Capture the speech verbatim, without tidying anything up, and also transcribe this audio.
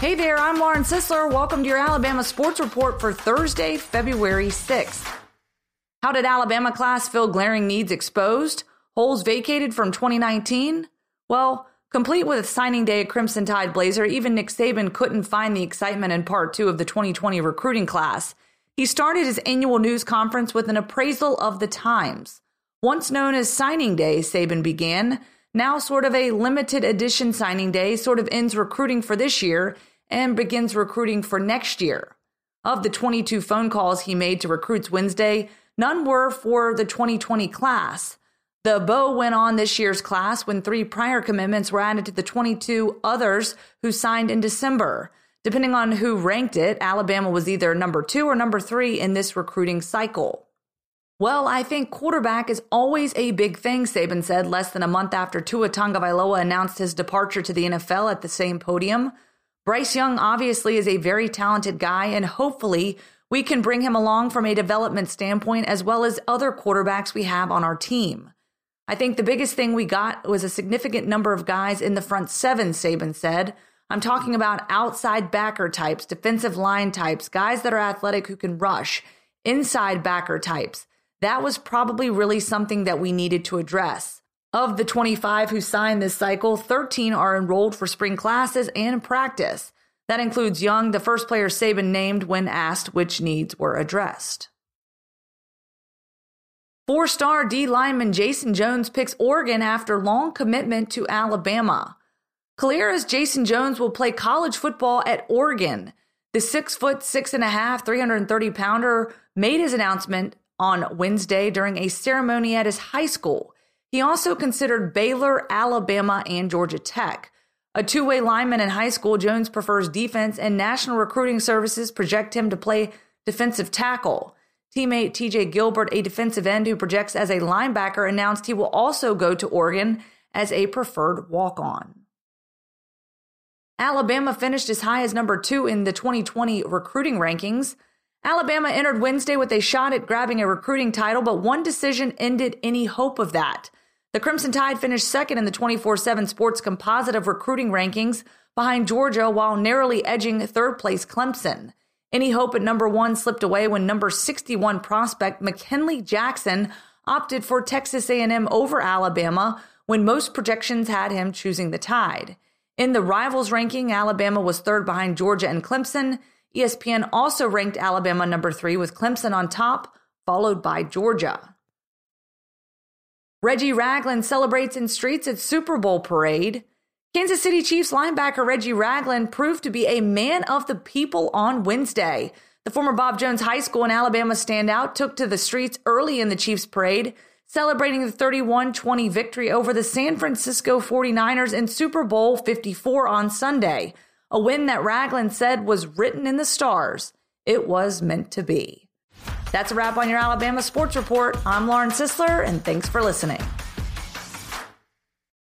Hey there, I'm Lauren Sissler. Welcome to your Alabama Sports Report for Thursday, February sixth. How did Alabama class fill glaring needs exposed? Holes vacated from twenty nineteen? Well, complete with signing day at Crimson Tide Blazer, even Nick Saban couldn't find the excitement in part two of the twenty twenty recruiting class. He started his annual news conference with an appraisal of the times. Once known as signing day, Saban began. Now sort of a limited edition signing day, sort of ends recruiting for this year and begins recruiting for next year. Of the twenty-two phone calls he made to recruits Wednesday, none were for the twenty twenty class. The bow went on this year's class when three prior commitments were added to the twenty-two others who signed in December. Depending on who ranked it, Alabama was either number two or number three in this recruiting cycle. Well, I think quarterback is always a big thing, Saban said less than a month after Tua Tagovailoa announced his departure to the N F L at the same podium. Bryce Young obviously is a very talented guy, and hopefully we can bring him along from a development standpoint as well as other quarterbacks we have on our team. I think the biggest thing we got was a significant number of guys in the front seven, Saban said. I'm talking about outside backer types, defensive line types, guys that are athletic who can rush, inside backer types. That was probably really something that we needed to address. Of the twenty-five who signed this cycle, thirteen are enrolled for spring classes and practice. That includes Young, the first player Saban named when asked which needs were addressed. Four-star D lineman Jason Jones picks Oregon after long commitment to Alabama. Clear as Jason Jones will play college football at Oregon. The six-foot, six-and-a-half, three hundred thirty pounder made his announcement on Wednesday during a ceremony at his high school. He also considered Baylor, Alabama, and Georgia Tech. A two-way lineman in high school, Jones prefers defense, and National Recruiting Services project him to play defensive tackle. Teammate T J. Gilbert, a defensive end who projects as a linebacker, announced he will also go to Oregon as a preferred walk-on. Alabama finished as high as number two in the twenty twenty recruiting rankings. Alabama entered Wednesday with a shot at grabbing a recruiting title, but one decision ended any hope of that. The Crimson Tide finished second in the twenty-four seven Sports composite of recruiting rankings behind Georgia while narrowly edging third-place Clemson. Any hope at number one slipped away when number sixty-one prospect McKinley Jackson opted for Texas A and M over Alabama when most projections had him choosing the Tide. In the rivals ranking, Alabama was third behind Georgia and Clemson. E S P N also ranked Alabama number three, with Clemson on top, followed by Georgia. Reggie Ragland celebrates in streets at Super Bowl parade. Kansas City Chiefs linebacker Reggie Ragland proved to be a man of the people on Wednesday. The former Bob Jones High School and Alabama standout took to the streets early in the Chiefs parade, celebrating the thirty-one twenty victory over the San Francisco forty-niners in Super Bowl fifty-four on Sunday. A win that Ragland said was written in the stars. It was meant to be. That's a wrap on your Alabama Sports Report. I'm Lauren Sissler, and thanks for listening.